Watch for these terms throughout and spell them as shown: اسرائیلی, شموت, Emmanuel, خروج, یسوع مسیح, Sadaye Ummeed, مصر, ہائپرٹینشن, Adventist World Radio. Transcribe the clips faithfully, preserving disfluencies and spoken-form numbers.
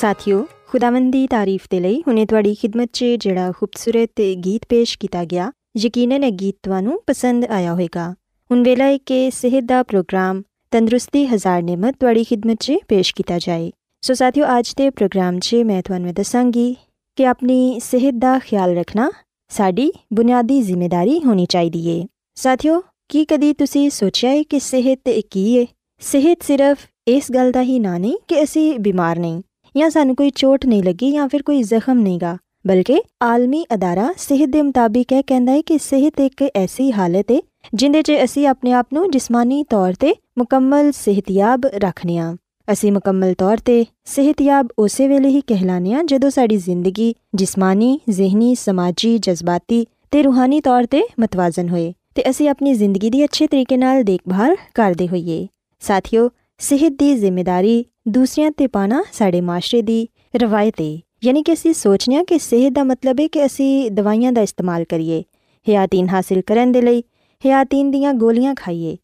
ساتھیو، خداوند دی تعریف دے لئی ہنے تواڈی خدمت چ جڑا خوبصورت گیت پیش کیتا گیا، یقیناً اے گیت تانوں پسند آیا ہوئے گا۔ ہن ویلا اے کہ صحت دا پروگرام تندرستی ہزار نعمت تواڈی خدمت چ پیش کیتا جائے۔ سو ساتھیو، اج دے پروگرام چ میں تانوں دساں گی کہ اپنی صحت دا خیال رکھنا ساڈی بنیادی ذمہ داری ہونی چاہیے ہے۔ ساتھیو، کی کدی تسی سوچیا ہے کہ صحت کی ہے؟ صحت صرف اس گل دا ہی ناں نہیں کہ اسی بیمار نہیں یا سانوں کوئی چوٹ نہیں لگی یا پھر کوئی زخم نہیں گا، بلکہ عالمی ادارہ صحت دے مطابق یہ کہندا ہے کہ صحت ایک ایسی حالت ہے جندے چ اسی اپنے آپ نوں جسمانی طور تے مکمل صحتیاب رکھنے ہاں۔ اسی مکمل طور تے صحت یاب اسے ویلے ہی کہلانے ہاں جدوں ساری زندگی جسمانی، ذہنی، سماجی، جذباتی تے روحانی طور تے متوازن ہوئے تے اسی اپنی زندگی دی اچھے طریقے نال دیکھ بھال کردے ہوئیے۔ ساتھیو، صحت دی ذمہ داری دوسریاں تے پانا سارے معاشرے دی روایت ہے، یعنی کہ اسی سوچنے ہاں کہ صحت دا مطلب ہے کہ اسی دوائیاں دا استعمال کریے، حیاتین حاصل کرن دے لئی حیاتین دیاں گولیاں کھائیے،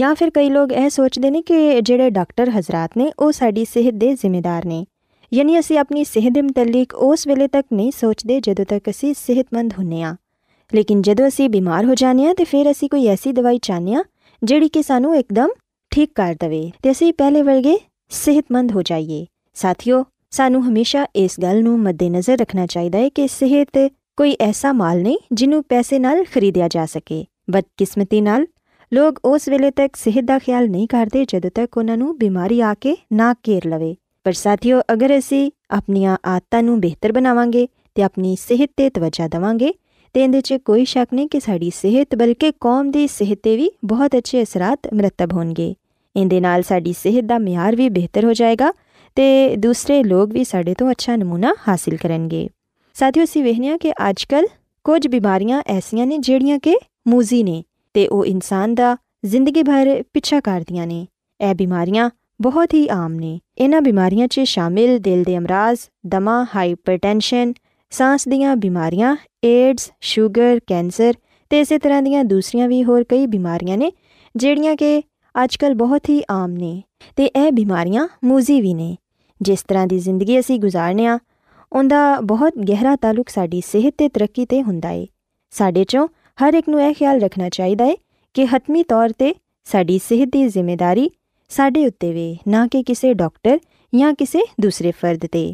یا پھر کئی لوگ یہ سوچتے ہیں کہ جڑے ڈاکٹر حضرات نے وہ ساری صحت دے ذمہ دار نے، یعنی اسی اپنی صحت دے متعلق اس ویلے تک نہیں سوچتے جدوں تک اسی صحت مند ہونے ہاں، لیکن جدوں اسی بیمار ہو جانے ہاں تو پھر اسی کوئی ایسی دوائی چاہنے ہاں جڑی کہ سانوں ایک دم ٹھیک کر دے تے اسی پہلے ورگے صحت مند ہو جائیے۔ ساتھیو، سانوں ہمیشہ اس گل نوں مد نظر رکھنا چاہیے کہ صحت کوئی ایسا مال نہیں جنوں پیسے نال خریدیا جا سکے۔ بدقسمتی نال لوگ اس ویلے تک صحت دا خیال نہیں کرتے جدوں تک انہاں نوں بیماری آ کے نہ گھیر لوے، پر ساتھیو اگر اسی اپنی عادتاں نوں بہتر بناواں گے تے اپنی صحت تے توجہ دواں گے تے اندے چ کوئی شک نہیں کہ ساری صحت بلکہ قوم دی صحت تے وی بہت اچھے اثرات مرتب ہون گے۔ اندے نال ساری صحت دا معیار وی بہتر ہو جائے گا تے دوسرے لوگ بھی سارے تو اچھا نمونہ حاصل کرن گے۔ ساتھیو، اسی ویکھنے ہاں کہ اج کل کچھ بیماریاں ایسیاں نے جڑیاں کہ موذی نے تے او انسان دا زندگی بھر پیچھا کردیاں نے۔ اے بیماریاں بہت ہی عام نے۔ انہاں بیماریاں چ شامل دل دے امراض، دمہ، ہائپرٹینشن، سانس دیاں بیماریاں، ایڈز، شوگر، کینسر تے اسی طرح دیاں دوسریاں وی ہور کئی بیماریاں نے جڑیاں کہ اج کل بہت ہی عام نے تے اے بیماریاں موذی وی نے۔ جس طرح دی زندگی اسی گزارنے ہاں اوندا بہت گہرا تعلق ساری صحت تے ترقی تے ہوندا اے۔ ساڈے چوں ہر ایک نوں اے خیال رکھنا چاہیے کہ حتمی طور تے ساری صحت دی ذمہ داری ساڈے اُتے وے، نہ کہ کسے ڈاکٹر یا کسے دوسرے فرد تے۔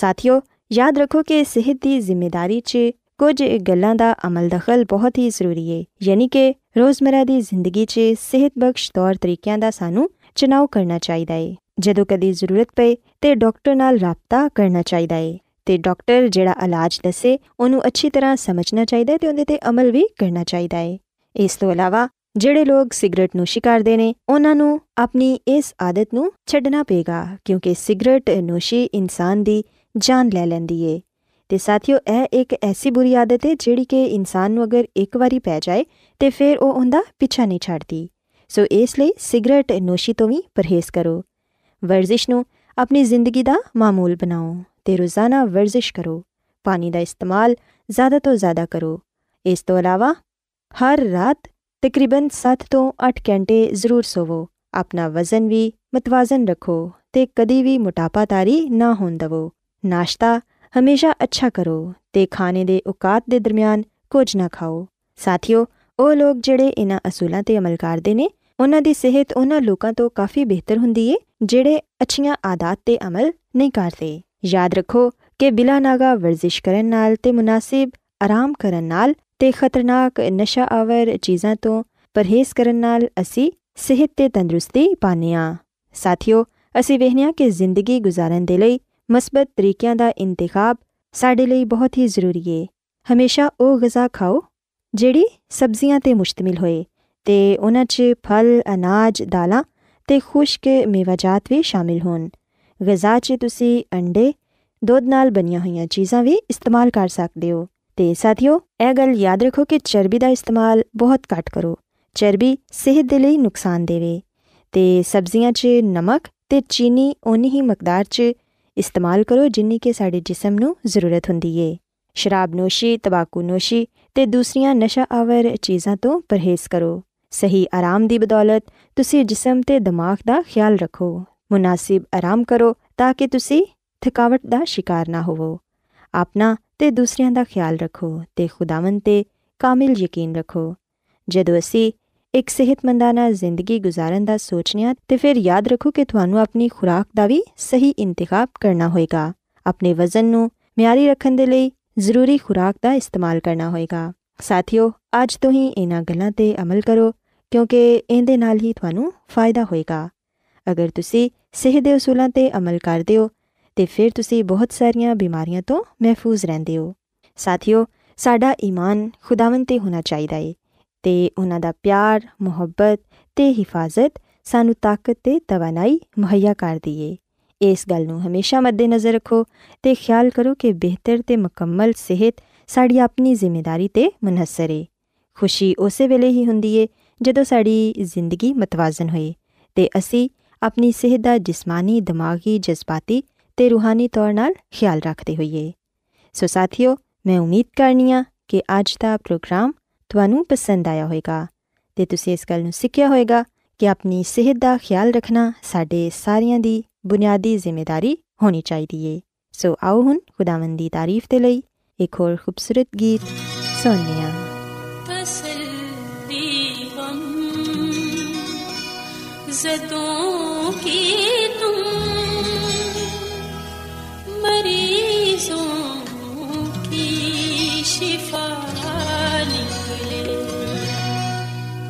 ساتھیو، یاد رکھو کہ صحت دی ذمہ داری چ کچھ گلاں دا عمل دخل بہت ہی ضروری ہے، یعنی کہ روزمرہ دی زندگی چ صحت بخش طور طریقیاں دا سانوں چناؤ کرنا چاہیے۔ جدوں کدی ضرورت پئے تے ڈاکٹر نال رابطہ کرنا چاہیے تے ڈاکٹر جڑا علاج دسے اونوں اچھی طرح سمجھنا چاہیے تے اندر تے عمل بھی کرنا چاہیے۔ اس تو علاوہ جڑے لوگ سگریٹ نوشی کرتے ہیں انہاں نوں اپنی اس عادت نوں چھڈنا پے گا، کیونکہ سگریٹ نوشی انسان دی جان لے لیندی ہے تے ساتھیو اے ایک ایسی بری عادت ہے جڑی کہ انسان نوں اگر ایک واری پے جائے تے پھر او اوندا پیچھا نہیں چھڈدی۔ سو اس لیے سگریٹ نوشی تو بھی پرہیز کرو۔ ورزش نوں اپنی زندگی دا معمول بناؤ تے روزانہ ورزش کرو۔ پانی دا استعمال زیادہ تو زیادہ کرو۔ اس تو علاوہ ہر رات تقریباً سات تو اٹھ گھنٹے ضرور سوو۔ اپنا وزن بھی متوازن رکھو تے کدی بھی موٹاپا تاری نہ ہون دو۔ ناشتہ ہمیشہ اچھا کرو تے کھانے دے اوقات دے درمیان کچھ نہ کھاؤ۔ ساتھیو، او لوگ جڑے انہاں اصولاں تے عمل کردے نے انہاں دی صحت انہاں لوکاں تو کافی بہتر ہوندی ہے جڑے اچھیاں عادات تے عمل نہیں کردے۔ یاد رکھو کہ بلا ناگا ورزش کرن نال تے مناسب آرام کرن نال تے خطرناک نشہ آور چیزاں تو پرہیز کرن نال اسی صحت تے تندرستی پانے ہاں۔ ساتھیو، اسی ویکھنے ہاں کہ زندگی گزارن دے لئی مثبت طریقیاں دا انتخاب ساڈے لئی بہت ہی ضروری ہے۔ ہمیشہ او غذا کھاؤ جڑی سبزیاں تے مشتمل ہوئے تے انہاں چ پھل، اناج، دالاں تے خشک میوہ جات وی شامل ہون۔ غذا چ تسی انڈے، دودھ نال بنیاں ہوئیاں چیزاں وی استعمال کر سکدے ہو تے ساتھیو اے گل یاد رکھو کہ چربی دا استعمال بہت گھٹ کرو۔ چربی صحت دے لئی نقصان دہ ہے تے سبزیاں چ نمک تے چینی اونی ہی مقدار چ استعمال کرو جنی کہ ساڈے جسم نوں ضرورت ہوندی ہے۔ شراب نوشی، تمباکو نوشی تے دوسریاں نشہ آور چیزاں تو پرہیز کرو۔ صحیح آرام دی بدولت تسی جسم تے دماغ دا خیال رکھو۔ مناسب آرام کرو تاکہ تسی تھکاوٹ دا شکار نہ ہوو۔ اپنا تے دوسریاں دا خیال رکھو تے خداوند تے کامل یقین رکھو۔ جدوں اسی ایک صحت مندانہ زندگی گزارن دا سوچنے ہاں تے پھر یاد رکھو کہ تھانوں اپنی خوراک دا وی صحیح انتخاب کرنا ہوئے گا۔ اپنے وزن نوں معیاری رکھن دے لئی ضروری خوراک دا استعمال کرنا ہوئے گا۔ ساتھیو، اج تو ہی انہاں گلاں تے عمل کرو کیونکہ ایندے نال ہی تھانوں فائدہ ہوئے گا۔ اگر تسی صحت دے اصولاں تے عمل کردے ہو تے پھر تسی بہت ساریاں بیماریاں تو محفوظ رہندے ہو۔ ساتھیو، ساڈا ایمان خداوند تے ہونا چاہیے تے انہاں دا پیار، محبت تے حفاظت سانو طاقت تے توانائی مہیا کر دیئے۔ اس گل نوں ہمیشہ مد نظر رکھو تے خیال کرو کہ بہتر تے مکمل صحت ساری اپنی ذمہ داری تے منحصر ہے۔ خوشی اسی ویلے ہی ہوندی ہے جدوں ساری زندگی متوازن ہوئے تے اسی اپنی صحت دا جسمانی، دماغی، جذباتی تے روحانی طور نال خیال رکھتے ہوئیے۔ سو ساتھیو، میں امید کرنی ہاں کہ اج دا پروگرام تانوں پسند آیا ہوئے گا تے تسی اس گل نوں سیکھیا ہوئے گا کہ اپنی صحت دا خیال رکھنا ساڈے ساریاں دی بنیادی ذمہ داری ہونی چاہیے۔ سو آؤ ہن خداوند دی تعریف دے لئی ایک ہور خوبصورت گیت سننے ہاں۔ زدوں کی تم مریضوں کی شفا نکلے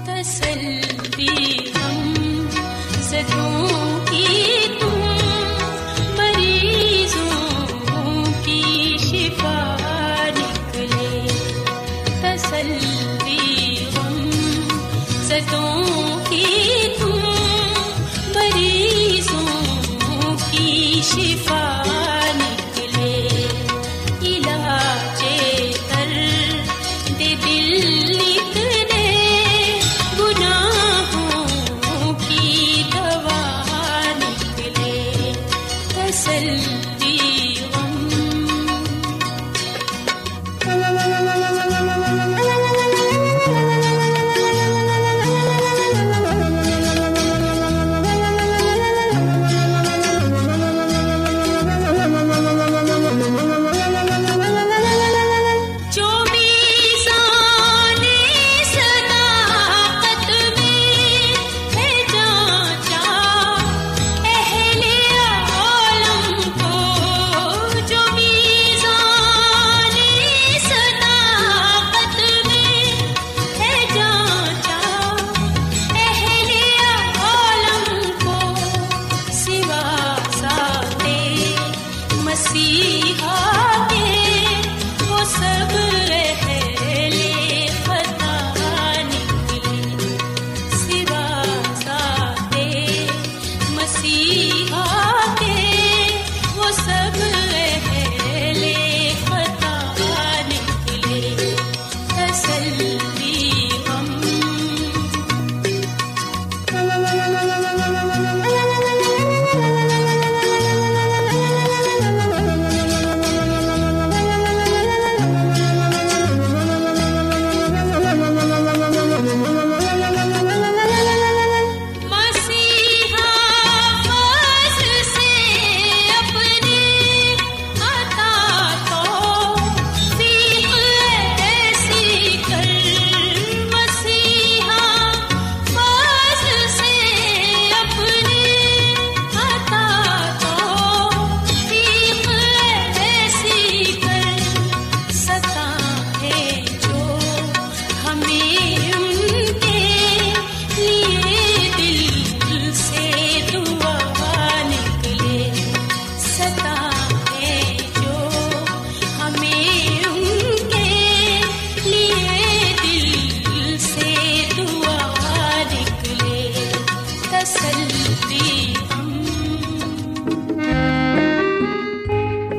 تسلی ہم، زدوں کی تم مریضوں کی شفا نکلے تسلی ہم، زدوں کی شفا نکلے علاج درد دل نکلے گناہوں کی دوا نکلے تسلی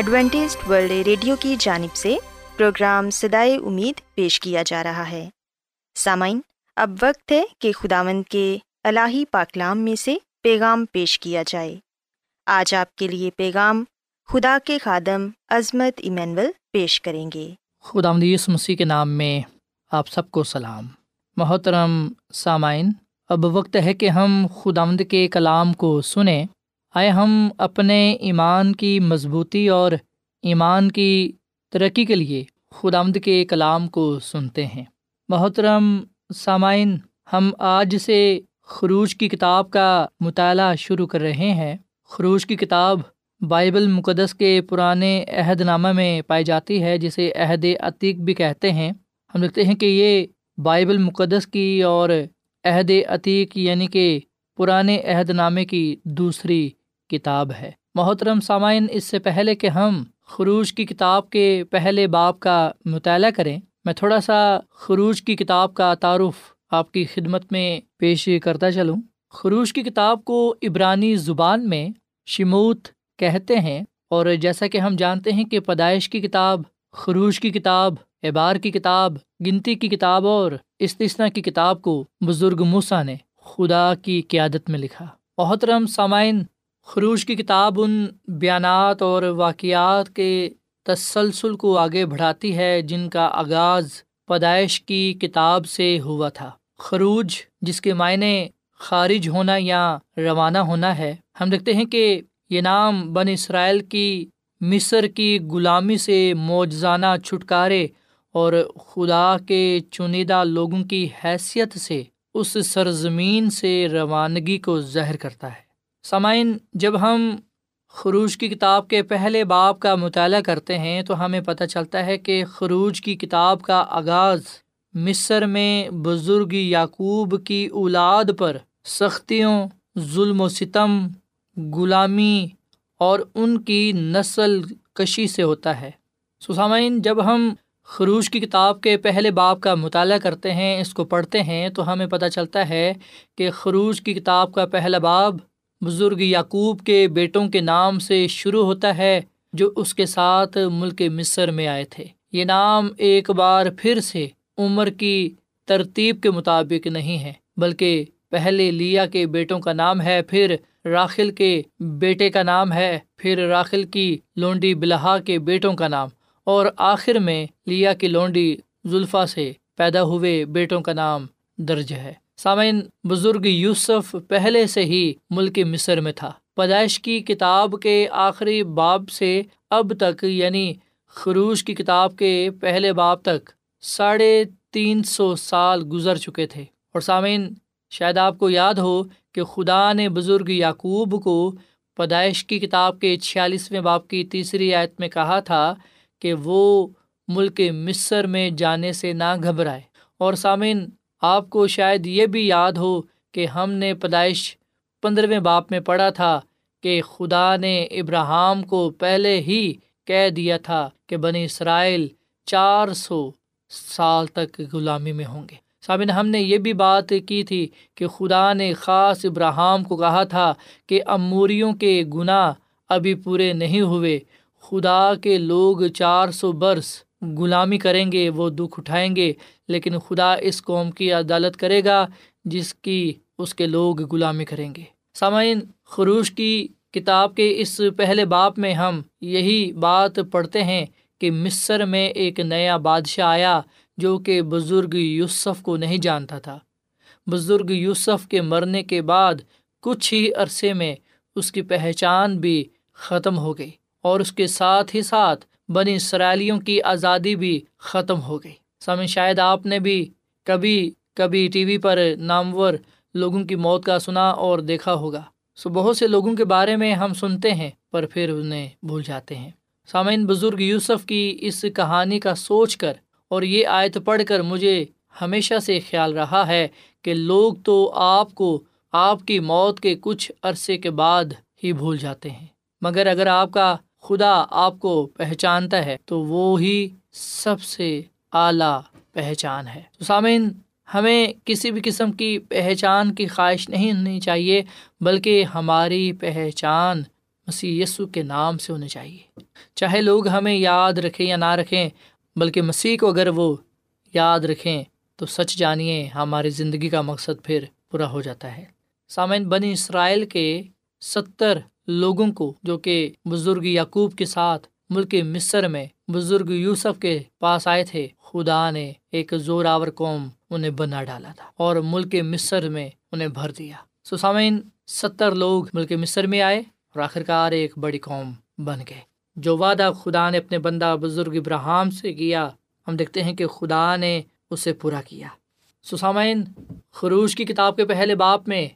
ایڈوینٹسٹ ورلڈ ریڈیو کی جانب سے پروگرام صدائے امید پیش کیا جا رہا ہے۔ سامعین، اب وقت ہے کہ خداوند کے الہی پاکلام میں سے پیغام پیش کیا جائے۔ آج آپ کے لیے پیغام خدا کے خادم عظمت ایمینول پیش کریں گے۔ خداوند یسوع مسیح کے نام میں آپ سب کو سلام۔ محترم سامعین، اب وقت ہے کہ ہم خداوند کے کلام کو سنیں۔ آئے ہم اپنے ایمان کی مضبوطی اور ایمان کی ترقی کے لیے خداوند کے کلام کو سنتے ہیں۔ محترم سامعین، ہم آج سے خروج کی کتاب کا مطالعہ شروع کر رہے ہیں۔ خروج کی کتاب بائبل مقدس کے پرانے عہد نامہ میں پائی جاتی ہے، جسے عہد عتیق بھی کہتے ہیں۔ ہم دیکھتے ہیں کہ یہ بائبل مقدس کی اور عہد عتیق یعنی کہ پرانے عہد نامے کی دوسری کتاب ہے۔ محترم سامعین، اس سے پہلے کہ ہم خروج کی کتاب کے پہلے باب کا مطالعہ کریں، میں تھوڑا سا خروج کی کتاب کا تعارف آپ کی خدمت میں پیش کرتا چلوں۔ خروج کی کتاب کو عبرانی زبان میں شموت کہتے ہیں، اور جیسا کہ ہم جانتے ہیں کہ پیدائش کی کتاب، خروج کی کتاب، احبار کی کتاب، گنتی کی کتاب اور استثنا کی کتاب کو بزرگ موسیٰ نے خدا کی قیادت میں لکھا۔ محترم سامعین، خروج کی کتاب ان بیانات اور واقعات کے تسلسل کو آگے بڑھاتی ہے جن کا آغاز پیدائش کی کتاب سے ہوا تھا۔ خروج، جس کے معنی خارج ہونا یا روانہ ہونا ہے، ہم دیکھتے ہیں کہ یہ نام بن اسرائیل کی مصر کی غلامی سے معجزانہ چھٹکارے اور خدا کے چنیدہ لوگوں کی حیثیت سے اس سرزمین سے روانگی کو ظاہر کرتا ہے۔ سامعین، جب ہم خروج کی کتاب کے پہلے باب کا مطالعہ کرتے ہیں تو ہمیں پتہ چلتا ہے کہ خروج کی کتاب کا آغاز مصر میں بزرگ یعقوب کی اولاد پر سختیوں، ظلم و ستم، غلامی اور ان کی نسل کشی سے ہوتا ہے۔ سو سامعین، جب ہم خروج کی کتاب کے پہلے باب کا مطالعہ کرتے ہیں، اس کو پڑھتے ہیں تو ہمیں پتہ چلتا ہے کہ خروج کی کتاب کا پہلا باب بزرگ یعقوب کے بیٹوں کے نام سے شروع ہوتا ہے جو اس کے ساتھ ملک مصر میں آئے تھے۔ یہ نام ایک بار پھر سے عمر کی ترتیب کے مطابق نہیں ہے، بلکہ پہلے لیا کے بیٹوں کا نام ہے، پھر راخل کے بیٹے کا نام ہے، پھر راخل کی لونڈی بلہا کے بیٹوں کا نام، اور آخر میں لیا کی لونڈی زلفا سے پیدا ہوئے بیٹوں کا نام درج ہے۔ سامعین، بزرگ یوسف پہلے سے ہی ملک مصر میں تھا۔ پیدائش کی کتاب کے آخری باب سے اب تک، یعنی خروج کی کتاب کے پہلے باب تک ساڑھے تین سو سال گزر چکے تھے۔ اور سامعین، شاید آپ کو یاد ہو کہ خدا نے بزرگ یعقوب کو پیدائش کی کتاب کے چھیالیسویں باب کی تیسری آیت میں کہا تھا کہ وہ ملک مصر میں جانے سے نہ گھبرائے۔ اور سامعین، آپ کو شاید یہ بھی یاد ہو کہ ہم نے پیدائش پندرہویں باب میں پڑھا تھا کہ خدا نے ابراہیم کو پہلے ہی کہہ دیا تھا کہ بنی اسرائیل چار سو سال تک غلامی میں ہوں گے۔ سامعین، ہم نے یہ بھی بات کی تھی کہ خدا نے خاص ابراہیم کو کہا تھا کہ اموریوں کے گناہ ابھی پورے نہیں ہوئے، خدا کے لوگ چار سو برس غلامی کریں گے، وہ دکھ اٹھائیں گے، لیکن خدا اس قوم کی عدالت کرے گا جس کی اس کے لوگ غلامی کریں گے۔ سامعین، خروج کی کتاب کے اس پہلے باب میں ہم یہی بات پڑھتے ہیں کہ مصر میں ایک نیا بادشاہ آیا جو کہ بزرگ یوسف کو نہیں جانتا تھا۔ بزرگ یوسف کے مرنے کے بعد کچھ ہی عرصے میں اس کی پہچان بھی ختم ہو گئی، اور اس کے ساتھ ہی ساتھ بنی اسرائیلیوں کی آزادی بھی ختم ہو گئی۔ سامعین، شاید آپ نے بھی کبھی کبھی ٹی وی پر نامور لوگوں کی موت کا سنا اور دیکھا ہوگا۔ سو بہت سے لوگوں کے بارے میں ہم سنتے ہیں پر پھر انہیں بھول جاتے ہیں۔ سامعین، بزرگ یوسف کی اس کہانی کا سوچ کر اور یہ آیت پڑھ کر مجھے ہمیشہ سے خیال رہا ہے کہ لوگ تو آپ کو آپ کی موت کے کچھ عرصے کے بعد ہی بھول جاتے ہیں، مگر اگر آپ کا خدا آپ کو پہچانتا ہے تو وہ ہی سب سے اعلیٰ پہچان ہے۔ تو سامعین، ہمیں کسی بھی قسم کی پہچان کی خواہش نہیں ہونی چاہیے، بلکہ ہماری پہچان مسیح یسو کے نام سے ہونی چاہیے۔ چاہے لوگ ہمیں یاد رکھیں یا نہ رکھیں، بلکہ مسیح کو اگر وہ یاد رکھیں تو سچ جانیے ہماری زندگی کا مقصد پھر پورا ہو جاتا ہے۔ سامعین، بنی اسرائیل کے ستر لوگوں کو جو کہ بزرگ یعقوب کے ساتھ ملک مصر میں بزرگ یوسف کے پاس آئے تھے، خدا نے ایک زوراور قوم انہیں بنا ڈالا تھا اور ملک مصر میں انہیں بھر دیا۔ سو سامعین، ستر لوگ ملک مصر میں آئے اور آخرکار ایک بڑی قوم بن گئے۔ جو وعدہ خدا نے اپنے بندہ بزرگ ابراہیم سے کیا، ہم دیکھتے ہیں کہ خدا نے اسے پورا کیا۔ سو سامعین، خروج کی کتاب کے پہلے باب میں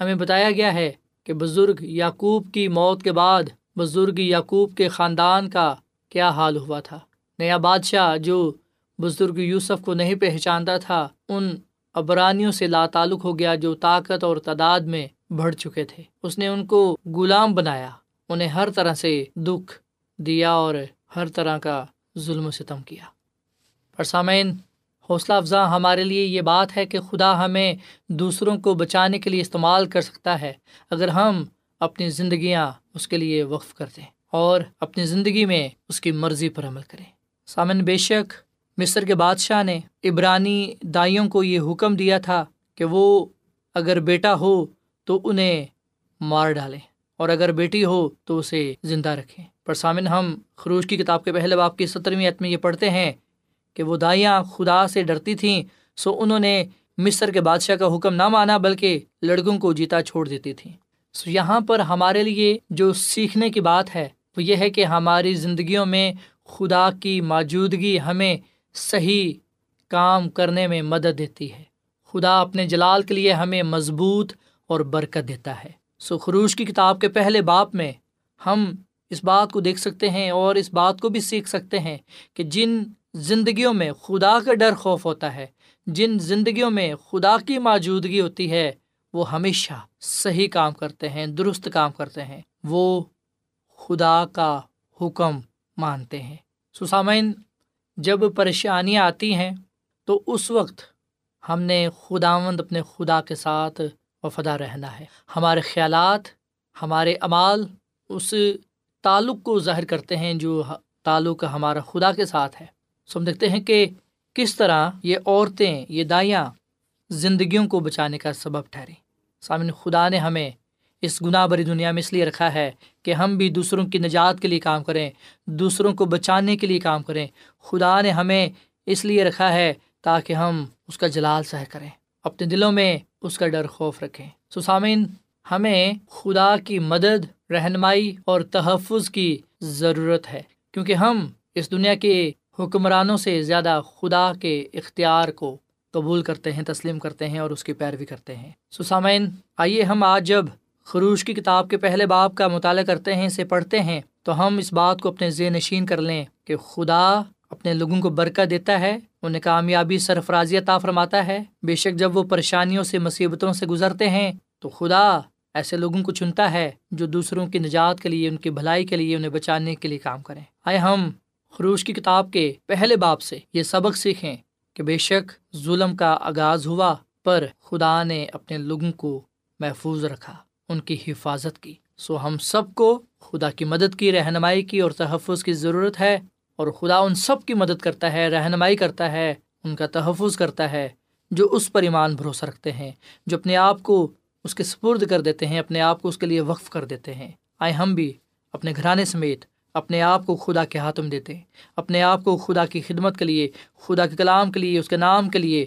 ہمیں بتایا گیا ہے کہ بزرگ یعقوب کی موت کے بعد بزرگ یعقوب کے خاندان کا کیا حال ہوا تھا۔ نیا بادشاہ جو بزرگ یوسف کو نہیں پہچانتا تھا، ان عبرانیوں سے لا تعلق ہو گیا جو طاقت اور تعداد میں بڑھ چکے تھے۔ اس نے ان کو غلام بنایا، انہیں ہر طرح سے دکھ دیا اور ہر طرح کا ظلم و ستم کیا۔ پر سامعین، حوصلہ افزا ہمارے لیے یہ بات ہے کہ خدا ہمیں دوسروں کو بچانے کے لیے استعمال کر سکتا ہے اگر ہم اپنی زندگیاں اس کے لیے وقف کر دیں اور اپنی زندگی میں اس کی مرضی پر عمل کریں۔ سامعین، بے شک مصر کے بادشاہ نے عبرانی دائیوں کو یہ حکم دیا تھا کہ وہ اگر بیٹا ہو تو انہیں مار ڈالیں اور اگر بیٹی ہو تو اسے زندہ رکھیں۔ پر سامعین، ہم خروج کی کتاب کے پہلے باب کی سترویں آیت میں یہ پڑھتے ہیں کہ وہ دائیاں خدا سے ڈرتی تھیں، سو انہوں نے مصر کے بادشاہ کا حکم نہ مانا بلکہ لڑکوں کو جیتا چھوڑ دیتی تھیں۔ سو یہاں پر ہمارے لیے جو سیکھنے کی بات ہے وہ یہ ہے کہ ہماری زندگیوں میں خدا کی موجودگی ہمیں صحیح کام کرنے میں مدد دیتی ہے۔ خدا اپنے جلال کے لیے ہمیں مضبوط اور برکت دیتا ہے۔ سو خروج کی کتاب کے پہلے باب میں ہم اس بات کو دیکھ سکتے ہیں اور اس بات کو بھی سیکھ سکتے ہیں کہ جن زندگیوں میں خدا کا ڈر خوف ہوتا ہے، جن زندگیوں میں خدا کی موجودگی ہوتی ہے، وہ ہمیشہ صحیح کام کرتے ہیں، درست کام کرتے ہیں، وہ خدا کا حکم مانتے ہیں۔ سو سامعین، جب پریشانیاں آتی ہیں تو اس وقت ہم نے خداوند اپنے خدا کے ساتھ وفادار رہنا ہے۔ ہمارے خیالات، ہمارے اعمال اس تعلق کو ظاہر کرتے ہیں جو تعلق ہمارا خدا کے ساتھ ہے۔ سو ہم دیکھتے ہیں کہ کس طرح یہ عورتیں، یہ دائیاں زندگیوں کو بچانے کا سبب ٹھہریں۔ سامعین، خدا نے ہمیں اس گناہ بری دنیا میں اس لیے رکھا ہے کہ ہم بھی دوسروں کی نجات کے لیے کام کریں، دوسروں کو بچانے کے لیے کام کریں۔ خدا نے ہمیں اس لیے رکھا ہے تاکہ ہم اس کا جلال ظاہر کریں، اپنے دلوں میں اس کا ڈر خوف رکھیں۔ سو سامعین، ہمیں خدا کی مدد، رہنمائی اور تحفظ کی ضرورت ہے، کیونکہ ہم اس دنیا کے حکمرانوں سے زیادہ خدا کے اختیار کو قبول کرتے ہیں، تسلیم کرتے ہیں اور اس کی پیروی کرتے ہیں۔ سو سامعین، آئیے ہم آج جب خروج کی کتاب کے پہلے باب کا مطالعہ کرتے ہیں، اسے پڑھتے ہیں، تو ہم اس بات کو اپنے ذہن نشین کر لیں کہ خدا اپنے لوگوں کو برکت دیتا ہے، انہیں کامیابی، سرفرازی عطا فرماتا ہے۔ بے شک جب وہ پریشانیوں سے، مصیبتوں سے گزرتے ہیں تو خدا ایسے لوگوں کو چنتا ہے جو دوسروں کی نجات کے لیے، ان کی بھلائی کے لیے، انہیں بچانے کے لیے کام کریں۔ آئے ہم خروج کی کتاب کے پہلے باب سے یہ سبق سیکھیں کہ بے شک ظلم کا آغاز ہوا، پر خدا نے اپنے لوگوں کو محفوظ رکھا، ان کی حفاظت کی۔ سو ہم سب کو خدا کی مدد کی، رہنمائی کی اور تحفظ کی ضرورت ہے، اور خدا ان سب کی مدد کرتا ہے، رہنمائی کرتا ہے، ان کا تحفظ کرتا ہے جو اس پر ایمان بھروسہ رکھتے ہیں، جو اپنے آپ کو اس کے سپرد کر دیتے ہیں، اپنے آپ کو اس کے لیے وقف کر دیتے ہیں۔ آئے ہم بھی اپنے گھرانے سمیت اپنے آپ کو خدا کے ہاتھ میں دیتے ہیں، اپنے آپ کو خدا کی خدمت کے لیے، خدا کے کلام کے لیے، اس کے نام کے لیے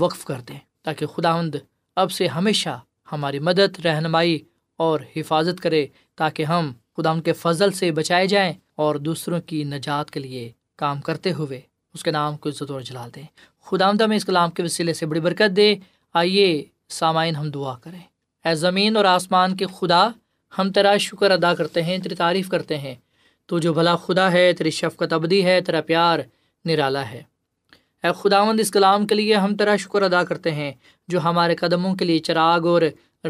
وقف کر دیں، تاکہ خداوند اب سے ہمیشہ ہماری مدد، رہنمائی اور حفاظت کرے، تاکہ ہم خداوند کے فضل سے بچائے جائیں اور دوسروں کی نجات کے لیے کام کرتے ہوئے اس کے نام کو عزت اور جلال دیں۔ خداوند ہمیں اس کلام کے وسیلے سے بڑی برکت دے۔ آئیے سامعین ہم دعا کریں۔ اے زمین اور آسمان کے خدا، ہم تیرا شکر ادا کرتے ہیں، تیری تعریف کرتے ہیں۔ تو جو بھلا خدا ہے، تیری شفقت ابدی ہے، تیرا پیار نرالا ہے۔ اے خداوند اس کلام کے لیے ہم تیرا شکر ادا کرتے ہیں جو ہمارے قدموں کے لیے چراغ اور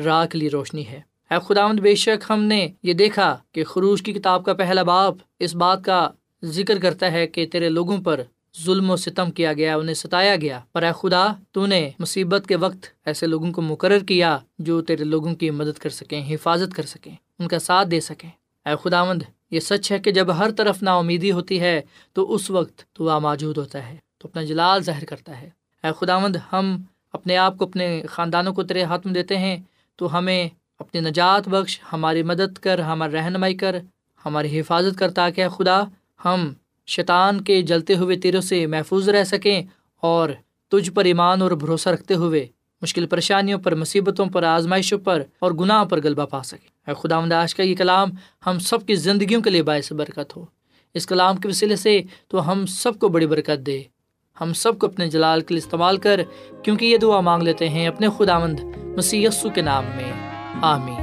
راہ کے لیے روشنی ہے۔ اے خداوند بے شک ہم نے یہ دیکھا کہ خروج کی کتاب کا پہلا باب اس بات کا ذکر کرتا ہے کہ تیرے لوگوں پر ظلم و ستم کیا گیا، انہیں ستایا گیا، پر اے خدا تو نے مصیبت کے وقت ایسے لوگوں کو مقرر کیا جو تیرے لوگوں کی مدد کر سکیں، حفاظت کر سکیں، ان کا ساتھ دے سکیں۔ اے خداوند یہ سچ ہے کہ جب ہر طرف نا امیدی ہوتی ہے تو اس وقت تو آ موجود ہوتا ہے، تو اپنا جلال ظاہر کرتا ہے۔ اے خداوند ہم اپنے آپ کو، اپنے خاندانوں کو تیرے ہاتھ میں دیتے ہیں، تو ہمیں اپنی نجات بخش، ہماری مدد کر، ہماری رہنمائی کر، ہماری حفاظت کر، تاکہ اے خدا ہم شیطان کے جلتے ہوئے تیروں سے محفوظ رہ سکیں اور تجھ پر ایمان اور بھروسہ رکھتے ہوئے مشکل پریشانیوں پر، مصیبتوں پر، آزمائشوں پر اور گناہ پر غلبہ پا سکیں۔ اے خداوند آج کا یہ کلام ہم سب کی زندگیوں کے لیے باعث برکت ہو۔ اس کلام کے وسیلے سے تو ہم سب کو بڑی برکت دے، ہم سب کو اپنے جلال کے لیے استعمال کر، کیونکہ یہ دعا مانگ لیتے ہیں اپنے خداوند مسیح یسوع کے نام میں، آمین۔